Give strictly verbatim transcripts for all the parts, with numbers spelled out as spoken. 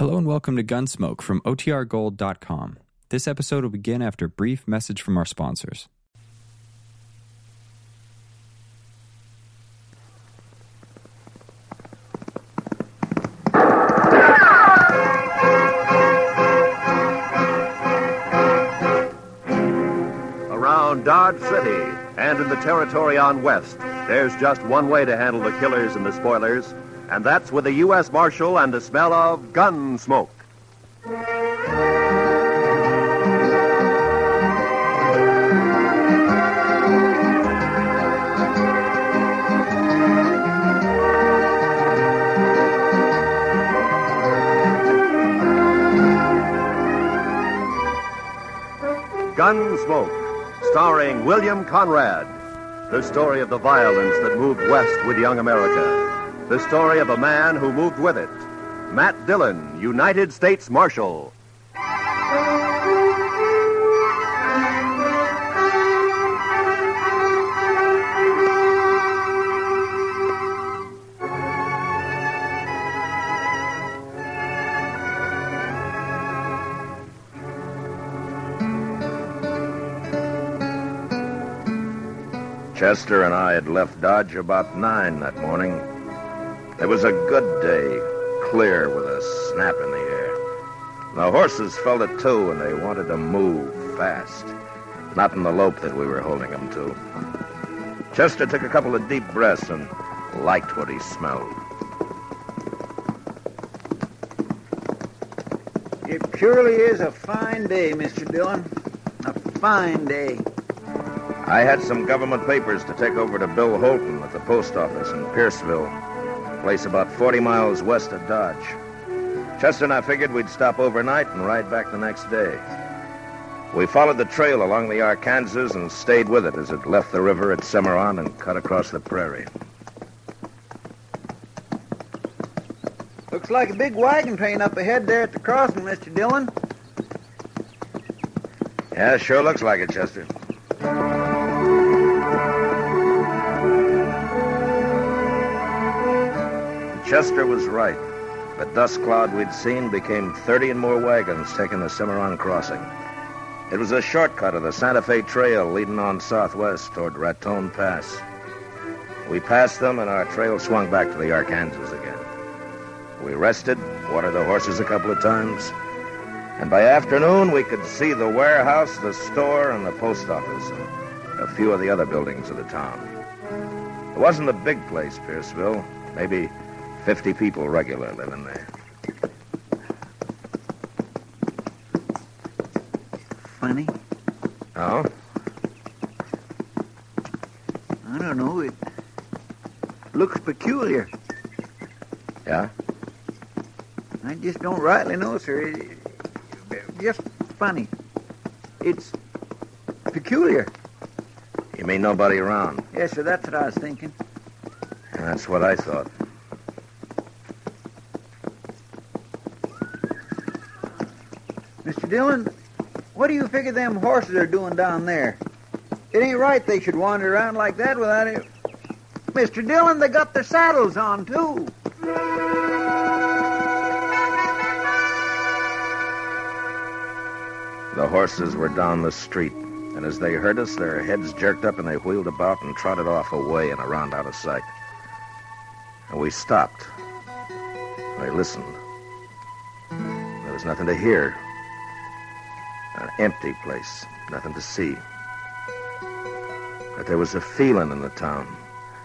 Hello and welcome to Gunsmoke from O T R Gold dot com. This episode will begin after a brief message from our sponsors. Around Dodge City and in the territory on west, there's just one way to handle the killers and the spoilers, and that's with a U S Marshal and the smell of gun smoke. Gunsmoke, starring William Conrad. The story of the violence that moved west with young America. The story of a man who moved with it. Matt Dillon, United States Marshal. Chester and I had left Dodge about nine that morning. It was a good day, clear with a snap in the air. The horses felt it, too, and they wanted to move fast. Not in the lope that we were holding them to. Chester took a couple of deep breaths and liked what he smelled. It surely is a fine day, Mister Dillon. A fine day. I had some government papers to take over to Bill Holton at the post office in Pierceville. Place about forty miles west of Dodge. Chester and I figured we'd stop overnight and ride back the next day. We followed the trail along the Arkansas and stayed with it as it left the river at Cimarron and cut across the prairie. Looks like a big wagon train up ahead there at the crossing, Mister Dillon. Yeah, sure looks like it, Chester. Chester was right. The dust cloud we'd seen became thirty and more wagons taking the Cimarron Crossing. It was a shortcut of the Santa Fe Trail leading on southwest toward Raton Pass. We passed them and our trail swung back to the Arkansas again. We rested, watered the horses a couple of times, and by afternoon we could see the warehouse, the store, and the post office, and a few of the other buildings of the town. It wasn't a big place, Pierceville. Maybe Fifty people regular living there. Funny? Oh? I don't know. It looks peculiar. Yeah? I just don't rightly know, sir. It, it, just funny. It's peculiar. You mean nobody around? Yes, sir. That's what I was thinking. And that's what I thought. Dillon, what do you figure them horses are doing down there? It ain't right they should wander around like that without it. Mister Dillon, they got their saddles on, too. The horses were down the street, and as they heard us, their heads jerked up and they wheeled about and trotted off away and around out of sight. And we stopped. They listened. There was nothing to hear. An empty place, nothing to see. But there was a feeling in the town.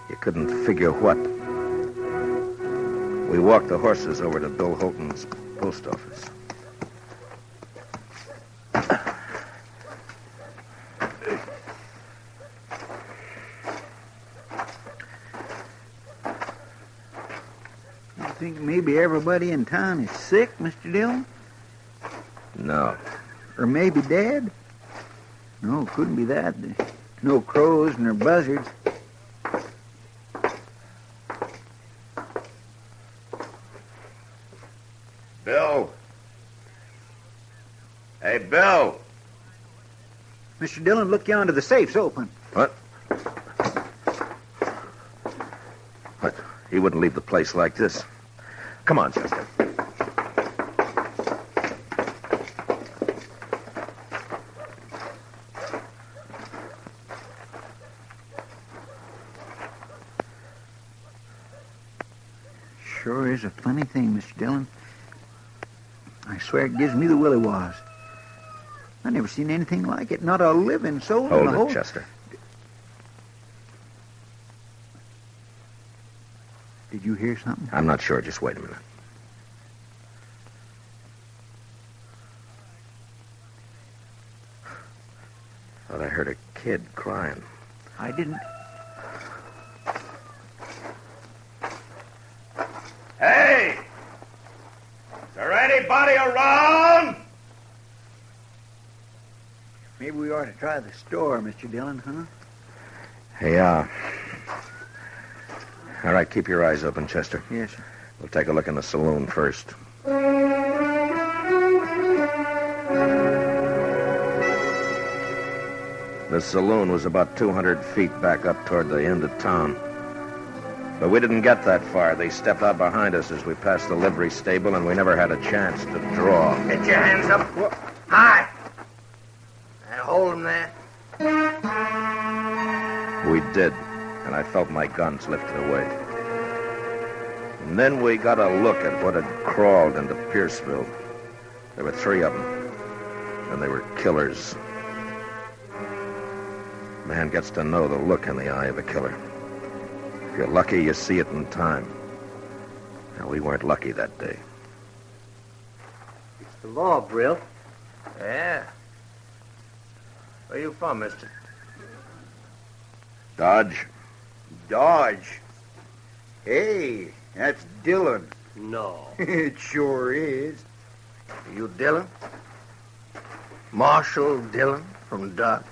You couldn't figure what. We walked the horses over to Bill Holton's post office. You think maybe everybody in town is sick, Mister Dillon? No. Or maybe dead? No, it couldn't be that. No crows nor buzzards. Bill. Hey, Bill. Mister Dillon, look yonder. The safe's open. What? What? He wouldn't leave the place like this. Come on, Chester. sure is a funny thing, Mister Dillon. I swear it gives me the willy was. I never seen anything like it. Not a living soul Hold in the it, whole... Chester. Did you hear something? I'm not sure. Just wait a minute. Thought I heard a kid crying. I didn't. Hey! Is there anybody around? Maybe we ought to try the store, Mister Dillon, huh? Hey, uh... all right, keep your eyes open, Chester. Yes, sir. We'll take a look in the saloon first. The saloon was about two hundred feet back up toward the end of town. But we didn't get that far. They stepped out behind us as we passed the livery stable, and we never had a chance to draw. Get your hands up. Whoa. Hi. And hold them there. We did, and I felt my guns lifted away. And then we got a look at what had crawled into Pierceville. There were three of them, and they were killers. Man gets to know the look in the eye of a killer. If you're lucky, you see it in time. Now, we weren't lucky that day. It's the law, Brill. Yeah. Where you from, mister? Dodge. Dodge? Hey, that's Dillon. No. It sure is. Are you Dillon? Marshal Dillon from Dodge?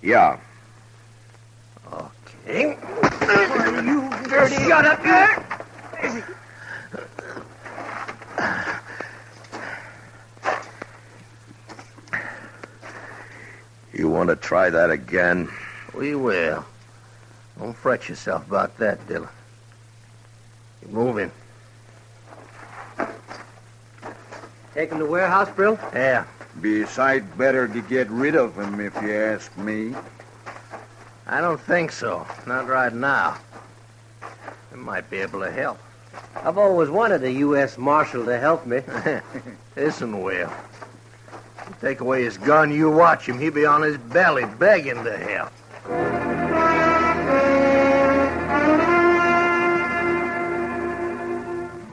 Yeah. Okay. Oh, you dirty... Shut up, you... You want to try that again? We will. Don't fret yourself about that, Dillon. You're moving. Take him to warehouse, Brill? Yeah. Besides, better to get rid of him, if you ask me. I don't think so. Not right now. I might be able to help. I've always wanted a U S Marshal to help me. Listen, Will. You take away his gun, you watch him. He'll be on his belly begging to help.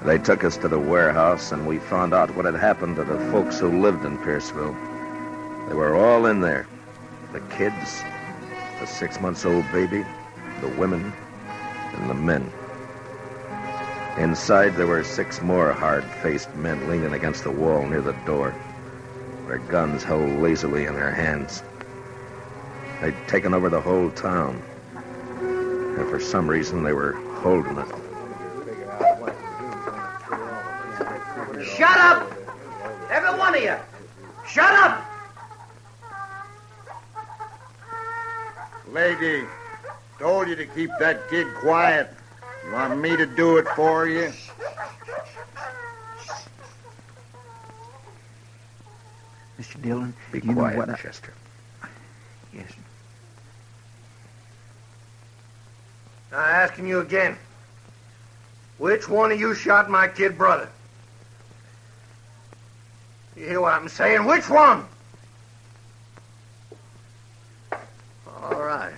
They took us to the warehouse, and we found out what had happened to the folks who lived in Pierceville. They were all in there. The kids, the six-month-old baby, the women, and the men. Inside, there were six more hard-faced men leaning against the wall near the door, their guns held lazily in their hands. They'd taken over the whole town, and for some reason, they were holding it. Shut up! Every one of you! Shut up! Lady, told you to keep that kid quiet. You want me to do it for you? Mister Dillon, be you quiet, know what I... Chester. Yes. Now, asking you again, which one of you shot my kid brother? You hear what I'm saying? Which one? All right.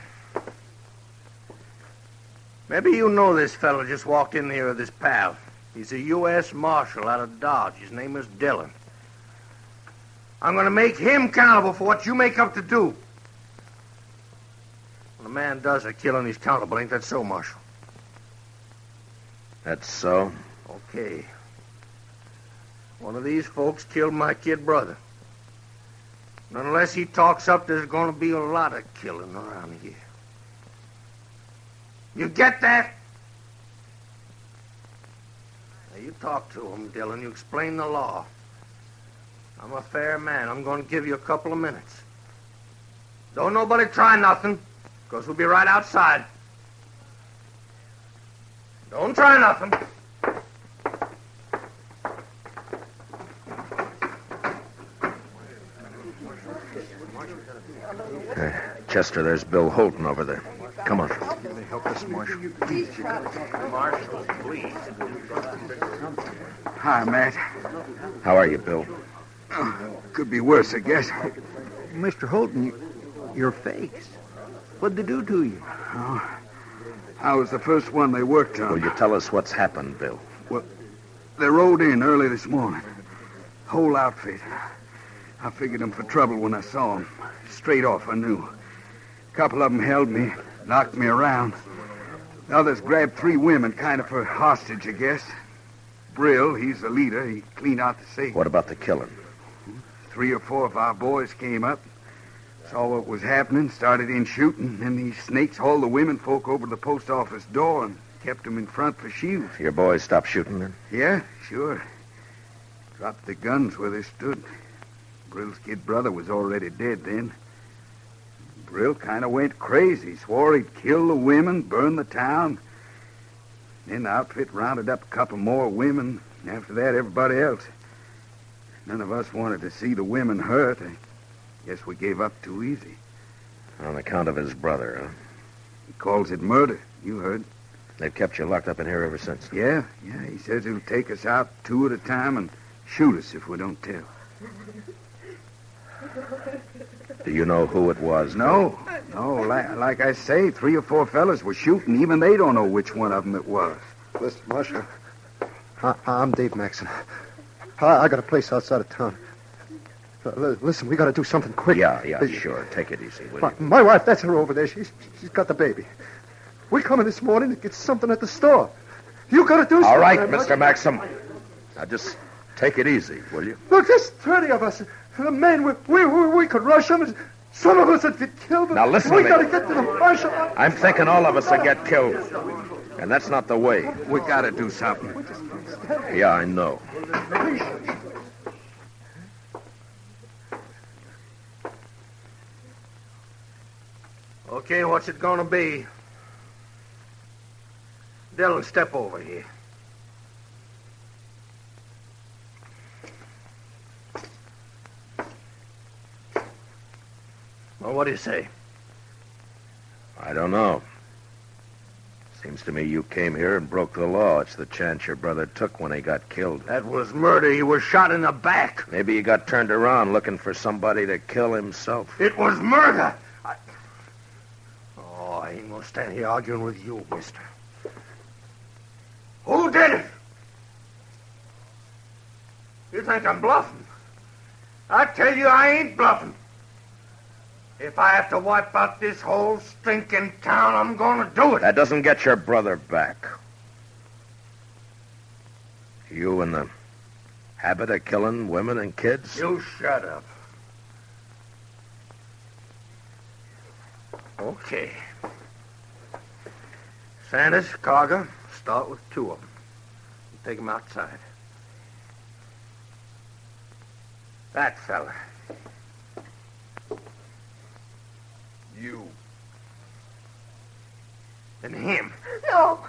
Maybe you know this fellow just walked in here with his pal. He's a U S Marshal out of Dodge. His name is Dillon. I'm going to make him accountable for what you make up to do. When a man does a killing, he's accountable. Ain't that so, Marshal? That's so. Okay. One of these folks killed my kid brother. And unless he talks up, there's going to be a lot of killing around here. You get that? Now, you talk to him, Dillon. You explain the law. I'm a fair man. I'm going to give you a couple of minutes. Don't nobody try nothing, because we'll be right outside. Don't try nothing. Chester, there's Bill Holton over there. Come on. help us, Marshal. Please, you guys. Marshal, please. Hi, Matt. How are you, Bill? Oh, could be worse, I guess. Mister Holton, your face. What'd they do to you? Oh, I was the first one they worked on. Will you tell us what's happened, Bill? Well, they rolled in early this morning. Whole outfit. I figured them for trouble when I saw them. Straight off, I knew. A couple of them held me, knocked me around. The others grabbed three women, kind of for hostage, I guess. Brill, he's the leader. He cleaned out the safe. What about the killing? Three or four of our boys came up, saw what was happening, started in shooting, and these snakes hauled the women folk over to the post office door and kept them in front for shields. Your boys stopped shooting then? Yeah, sure. Dropped the guns where they stood. Brill's kid brother was already dead then. Brill kind of went crazy, swore he'd kill the women, burn the town. Then the outfit rounded up a couple more women. After that, everybody else. None of us wanted to see the women hurt. I guess we gave up too easy. On account of his brother, huh? He calls it murder. You heard. They've kept you locked up in here ever since. Yeah, yeah. He says he'll take us out two at a time and shoot us if we don't tell. Do you know who it was? No. No, like, like I say, three or four fellas were shooting. Even they don't know which one of them it was. Listen, Marshal, I, I'm Dave Maxon. I, I got a place outside of town. L- listen, we got to do something quick. Yeah, yeah, uh, sure. Take it easy, will my, you? My wife, that's her over there. She's, she's got the baby. We're coming this morning to get something at the store. You got to do All something. All right, Mister Maxon. Now, just take it easy, will you? Look, there's thirty of us. The men, we, we, we, we could rush them and... Some of us would get killed. Now, listen we to gotta me. Get to the marshal. I'm thinking all of us will get killed. And that's not the way. We got to do something. Yeah, I know. Okay, what's it going to be? Dillon, step over here. Well, what do you say? I don't know. Seems to me you came here and broke the law. It's the chance your brother took when he got killed. That was murder. He was shot in the back. Maybe he got turned around looking for somebody to kill himself. It was murder. I... Oh, I ain't gonna stand here arguing with you, mister. Who did it? You think I'm bluffing? I tell you, I ain't bluffing. If I have to wipe out this whole stinking town, I'm going to do it. That doesn't get your brother back. You in the habit of killing women and kids? You shut up. Okay. Sanders, Carger, start with two of them. Take them outside. That fella. You. And him. No.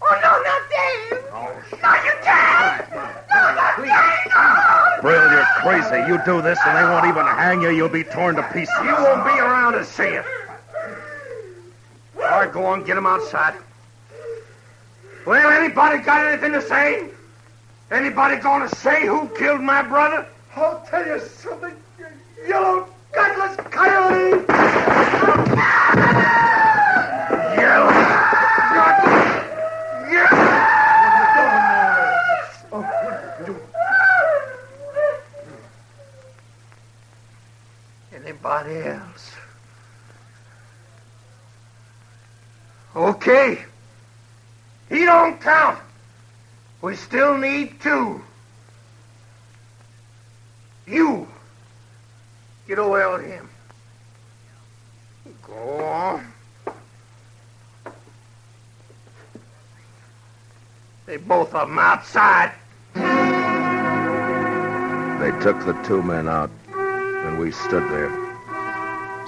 Oh, no, not Dave. Oh, shit. No, you can't. No, not Dave. No. Brill, you're crazy. You do this and they won't even hang you. You'll be torn to pieces. You won't be around to see it. All right, go on. Get him outside. Well, anybody got anything to say? Anybody going to say who killed my brother? I'll tell you something, you yellow godless coyote. Anybody else? Okay. He don't count. We still need two. You. Get away with him. Go on. They both of them outside. They took the two men out, and we stood there.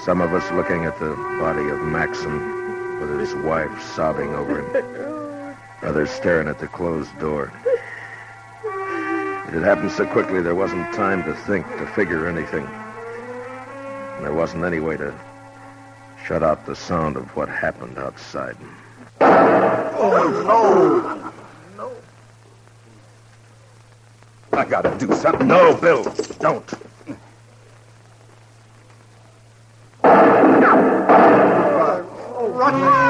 Some of us looking at the body of Maxon, with his wife sobbing over him. Others staring at the closed door. It had happened so quickly there wasn't time to think, to figure anything. And there wasn't any way to shut out the sound of what happened outside. Oh, no. No. I gotta do something. No, Bill, don't. Oh, Roger.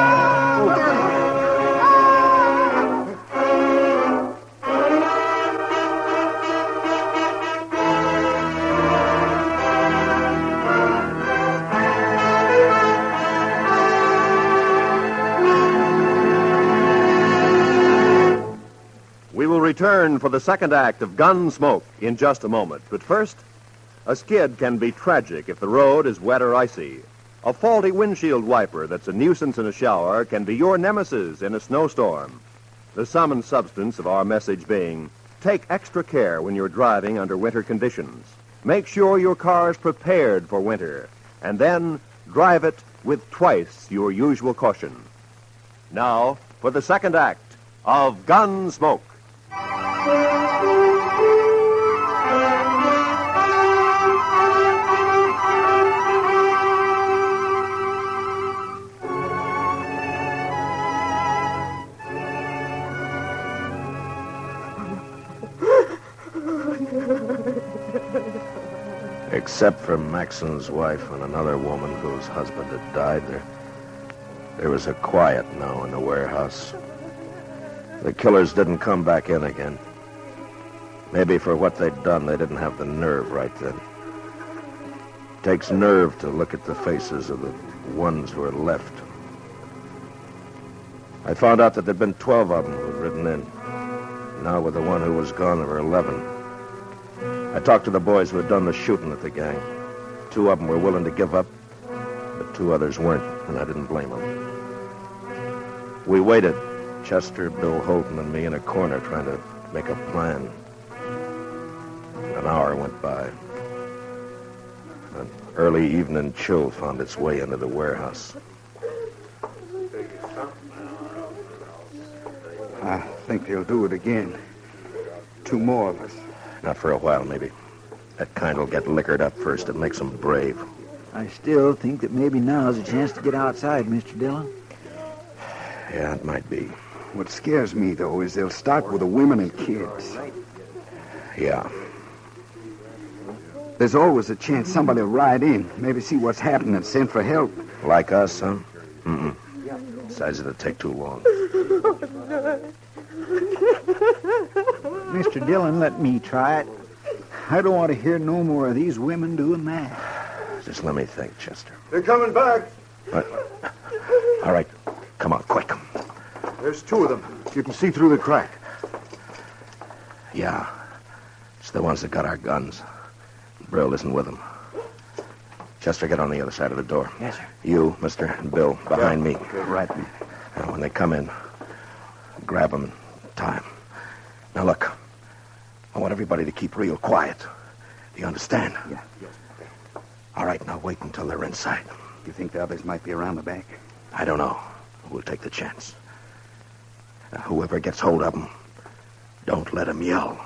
Return for the second act of Gunsmoke in just a moment. But first, a skid can be tragic if the road is wet or icy. A faulty windshield wiper that's a nuisance in a shower can be your nemesis in a snowstorm. The sum and substance of our message being, take extra care when you're driving under winter conditions. Make sure your car is prepared for winter, and then drive it with twice your usual caution. Now, for the second act of Gunsmoke. Except for Maxon's wife and another woman whose husband had died, there, there was a quiet now in the warehouse. The killers didn't come back in again. Maybe for what they'd done, they didn't have the nerve right then. Takes nerve to look at the faces of the ones who are left. I found out that there'd been twelve of them who'd ridden in. Now with the one who was gone, there were eleven. I talked to the boys who had done the shooting at the gang. Two of them were willing to give up, but two others weren't, and I didn't blame them. We waited, Chester, Bill Holton, and me in a corner trying to make a plan. An hour went by. An early evening chill found its way into the warehouse. I think they'll do it again. Two more of us. Not for a while, maybe. That kind will get liquored up first. It makes them brave. I still think that maybe now's a chance to get outside, Mister Dillon. Yeah, it might be. What scares me, though, is they'll start with the women and kids. Yeah. There's always a chance somebody will ride in, maybe see what's happening and send for help. Like us, huh? Mm-mm. Besides, it'll take too long. Mister Dillon, let me try it. I don't want to hear no more of these women doing that. Just let me think, Chester. They're coming back. All right. All right. Come on, quick. There's two of them. You can see through the crack. Yeah. It's the ones that got our guns. Brill isn't with them. Chester, get on the other side of the door. Yes, sir. You, mister, and Bill, behind yeah. me. Okay. Right. Now, when they come in, grab them in time. Now, look. I want everybody to keep real quiet. Do you understand? Yeah. All right, now wait until they're inside. You think the others might be around the back? I don't know. We'll take the chance. Now, whoever gets hold of them, don't let them yell.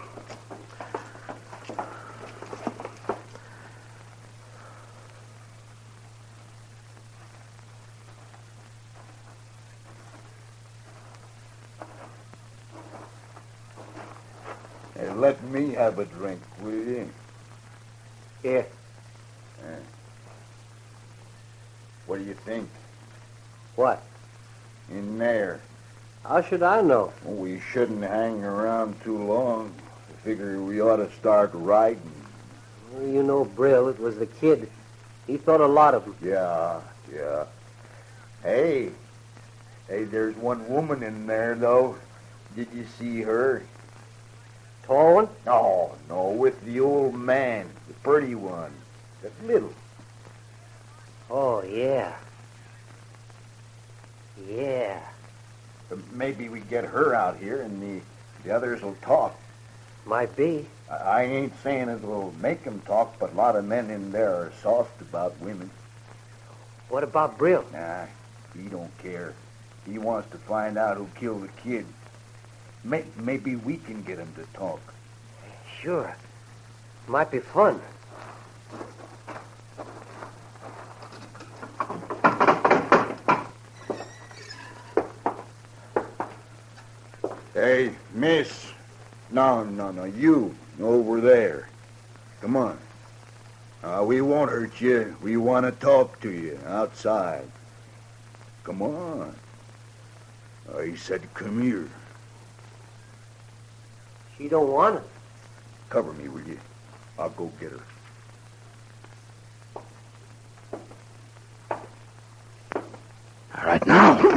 Hey, let me have a drink, will you? Yeah. Yeah. What do you think? What? In there. How should I know? We shouldn't hang around too long. I figure we ought to start riding. Well, you know, Brill, it was the kid. He thought a lot of him. Yeah, yeah. Hey. Hey, there's one woman in there, though. Did you see her? Tall one? No, no, with the old man. The pretty one. The little. Oh, yeah. Yeah. Maybe we get her out here and the, the others will talk. Might be. I, I ain't saying it will make them talk, but a lot of men in there are soft about women. What about Brill? Nah, he don't care. He wants to find out who killed the kid. May, maybe we can get him to talk. Sure. Might be fun. Hey, miss. No, no, no, you over there. Come on. Uh, we won't hurt you. We want to talk to you outside. Come on. Uh, he said, come here. She don't want it. Cover me, will you? I'll go get her. All right, now. No.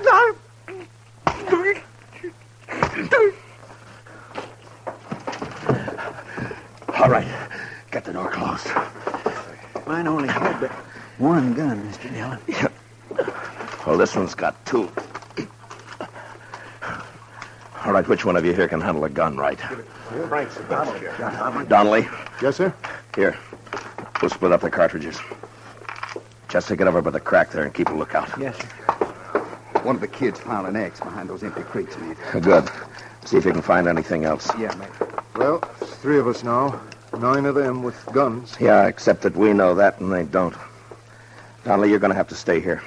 No. All right. Get the door closed. Mine only had but one gun, Mister Dillon. Yeah. Well, this one's got two. All right, which one of you here can handle a gun right? Frank's Donnelly here. Donnelly? Yes, sir? Here. We'll split up the cartridges. Chester, get over by the crack there and keep a lookout. Yes, sir. One of the kids found an axe behind those empty crates, mate. Good. See if you can find anything else. Yeah, mate. Well, it's three of us now. Nine of them with guns. Yeah, except that we know that and they don't. Donnelly, you're going to have to stay here.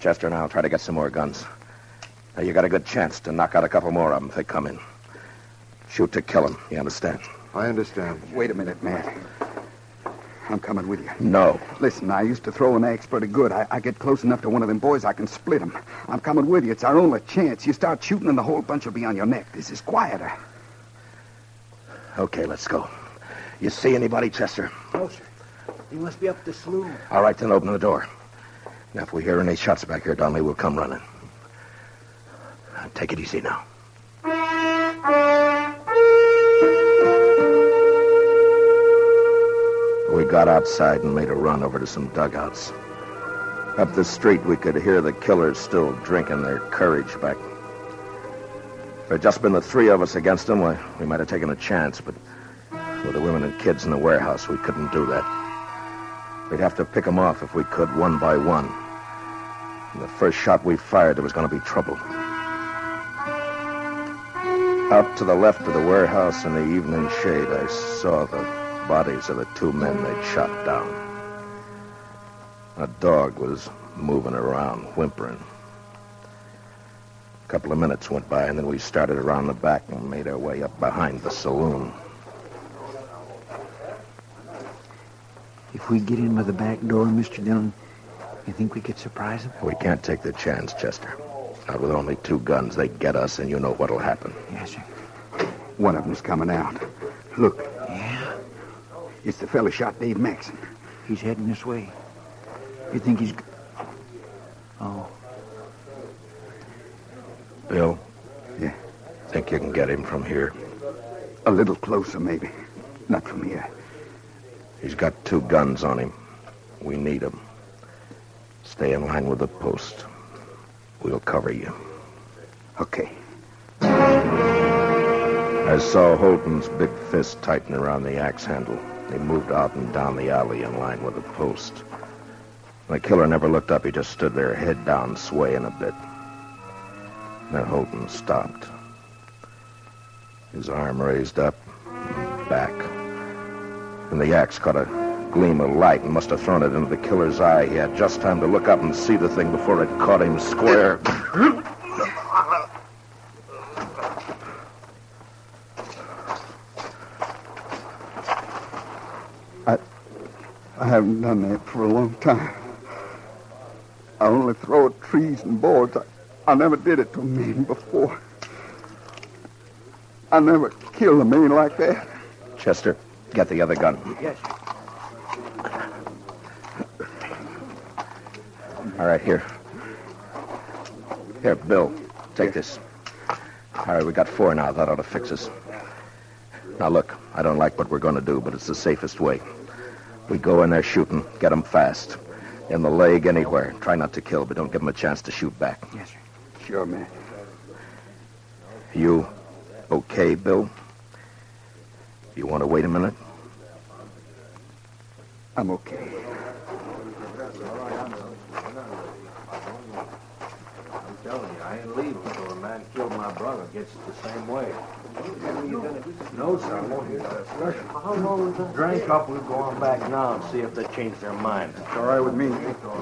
Chester and I will try to get some more guns. Now, you got a good chance to knock out a couple more of them if they come in. Shoot to kill them, you understand? I understand. Wait a minute, Matt. I'm coming with you. No. Listen, I used to throw an axe pretty good. I, I get close enough to one of them boys, I can split them. I'm coming with you. It's our only chance. You start shooting and the whole bunch will be on your neck. This is quieter. Okay, let's go. You see anybody, Chester? No, sir. He must be up the slough. All right, then open the door. Now, if we hear any shots back here, Donnelly, we'll come running. Take it easy now. We got outside and made a run over to some dugouts. Up the street, we could hear the killers still drinking their courage back. If there'd just been the three of us against them, we, we might have taken a chance, but with the women and kids in the warehouse, we couldn't do that. We'd have to pick them off if we could, one by one. And the first shot we fired, there was going to be trouble. Out to the left of the warehouse in the evening shade, I saw the bodies of the two men they'd shot down. A dog was moving around, whimpering. A couple of minutes went by, and then we started around the back and made our way up behind the saloon. If we get in by the back door, Mister Dillon, you think we could surprise them? We can't take the chance, Chester. Out with only two guns, they get us, and you know what'll happen. Yes, sir. One of them's coming out. Look. Yeah? It's the fella shot Dave Maxon. He's heading this way. You think he's... Oh. Bill? Yeah? Think you can get him from here? A little closer, maybe. Not from here. He's got two guns on him. We need them. Stay in line with the post. We'll cover you. Okay. I saw Holton's big fist tighten around the axe handle. He moved out and down the alley in line with the post. The killer never looked up. He just stood there, head down, swaying a bit. Then Holton stopped. His arm raised up and back. And the axe caught a gleam of light and must have thrown it into the killer's eye. He had just time to look up and see the thing before it caught him square. I, I haven't done that for a long time. I only throw at trees and boards. I, I never did it to a man before. I never killed a man like that. Chester, get the other gun. Yes, sir. All right, here. Here, Bill, take this. All right, we got four now. That ought to fix us. Now, look, I don't like what we're going to do, but it's the safest way. We go in there shooting, get them fast. In the leg, anywhere. Try not to kill, but don't give them a chance to shoot back. Yes, sir. Sure, man. You okay, Bill? You want to wait a minute? I'm okay. I'm telling you, I ain't leaving until a man killed my brother. gets the same way. No, sir, I won't hear that expression. How long was that? Drink up, we'll go on back now and see if they change their mind. It's all right with me.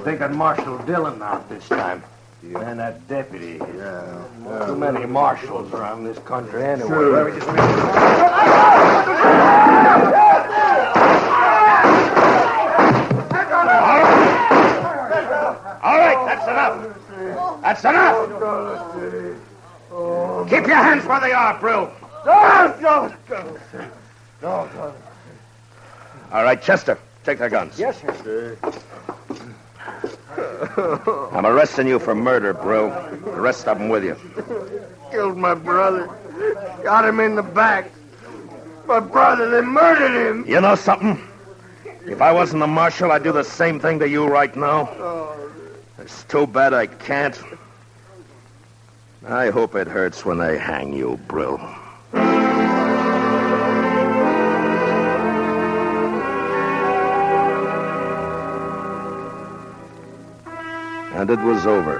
They got Marshal Dillon out this time. Yeah. And that deputy. Yeah. Yeah. Too many marshals around this country anyway. Sure. Let me just make all right, that's enough. That's enough. Keep your hands where they are, Brill. All right, Chester, take their guns. Yes, sir. I'm arresting you for murder, Brill. The rest of them with you. Killed my brother. Got him in the back. My brother, they murdered him. You know something? If I wasn't the marshal, I'd do the same thing to you right now. Oh. It's too bad I can't. I hope it hurts when they hang you, Brill. And it was over.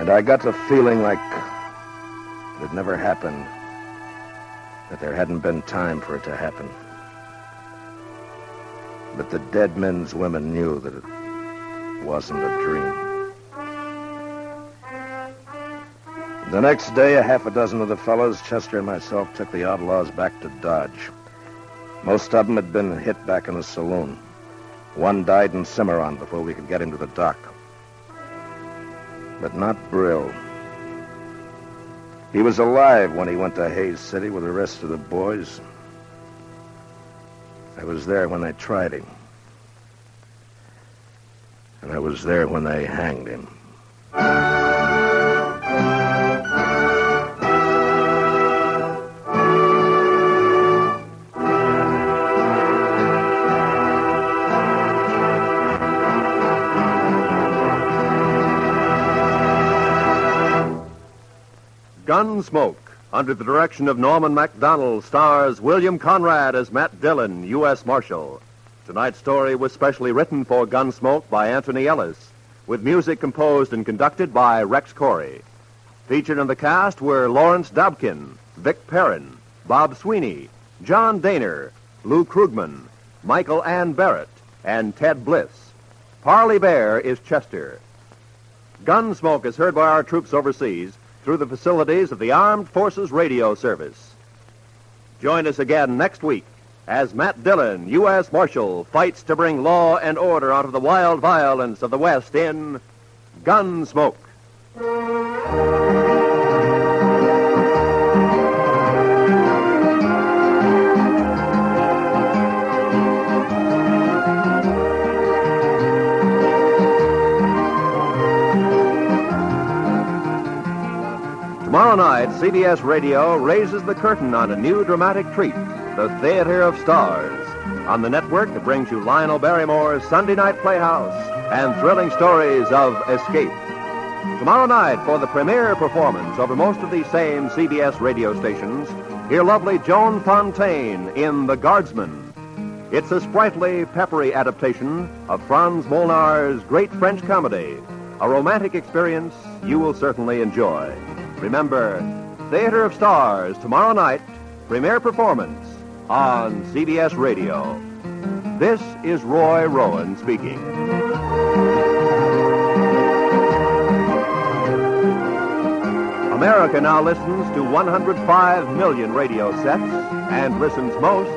And I got the feeling like it had never happened, that there hadn't been time for it to happen. But the dead men's women knew that it wasn't a dream. The next day, a half a dozen of the fellows, Chester and myself, took the outlaws back to Dodge. Most of them had been hit back in the saloon. One died in Cimarron before we could get him to the dock. But not Brill. He was alive when he went to Hays City with the rest of the boys. I was there when they tried him. And I was there when they hanged him. Gunsmoke, under the direction of Norman MacDonald, stars William Conrad as Matt Dillon, U S Marshal. Tonight's story was specially written for Gunsmoke by Anthony Ellis, with music composed and conducted by Rex Corey. Featured in the cast were Lawrence Dobkin, Vic Perrin, Bob Sweeney, John Daner, Lou Krugman, Michael Ann Barrett, and Ted Bliss. Parley Bear is Chester. Gunsmoke is heard by our troops overseas through the facilities of the Armed Forces Radio Service. Join us again next week as Matt Dillon, U S Marshal, fights to bring law and order out of the wild violence of the West in Gunsmoke. Tomorrow night, C B S Radio raises the curtain on a new dramatic treat, the Theater of Stars, on the network that brings you Lionel Barrymore's Sunday Night Playhouse and thrilling stories of escape. Tomorrow night, for the premiere performance over most of these same C B S radio stations, hear lovely Joan Fontaine in The Guardsman. It's a sprightly, peppery adaptation of Franz Molnar's great French comedy, a romantic experience you will certainly enjoy. Remember, Theater of Stars, tomorrow night, premiere performance on C B S Radio. This is Roy Rowan speaking. America now listens to one hundred five million radio sets and listens most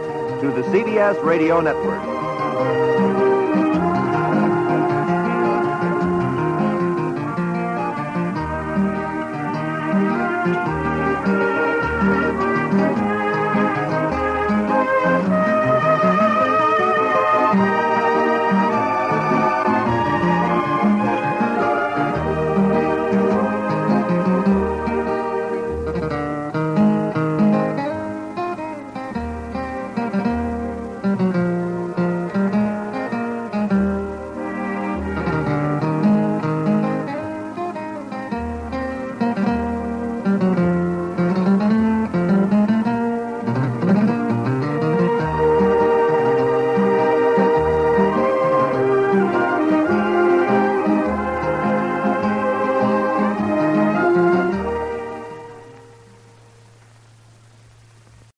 to the C B S Radio Network.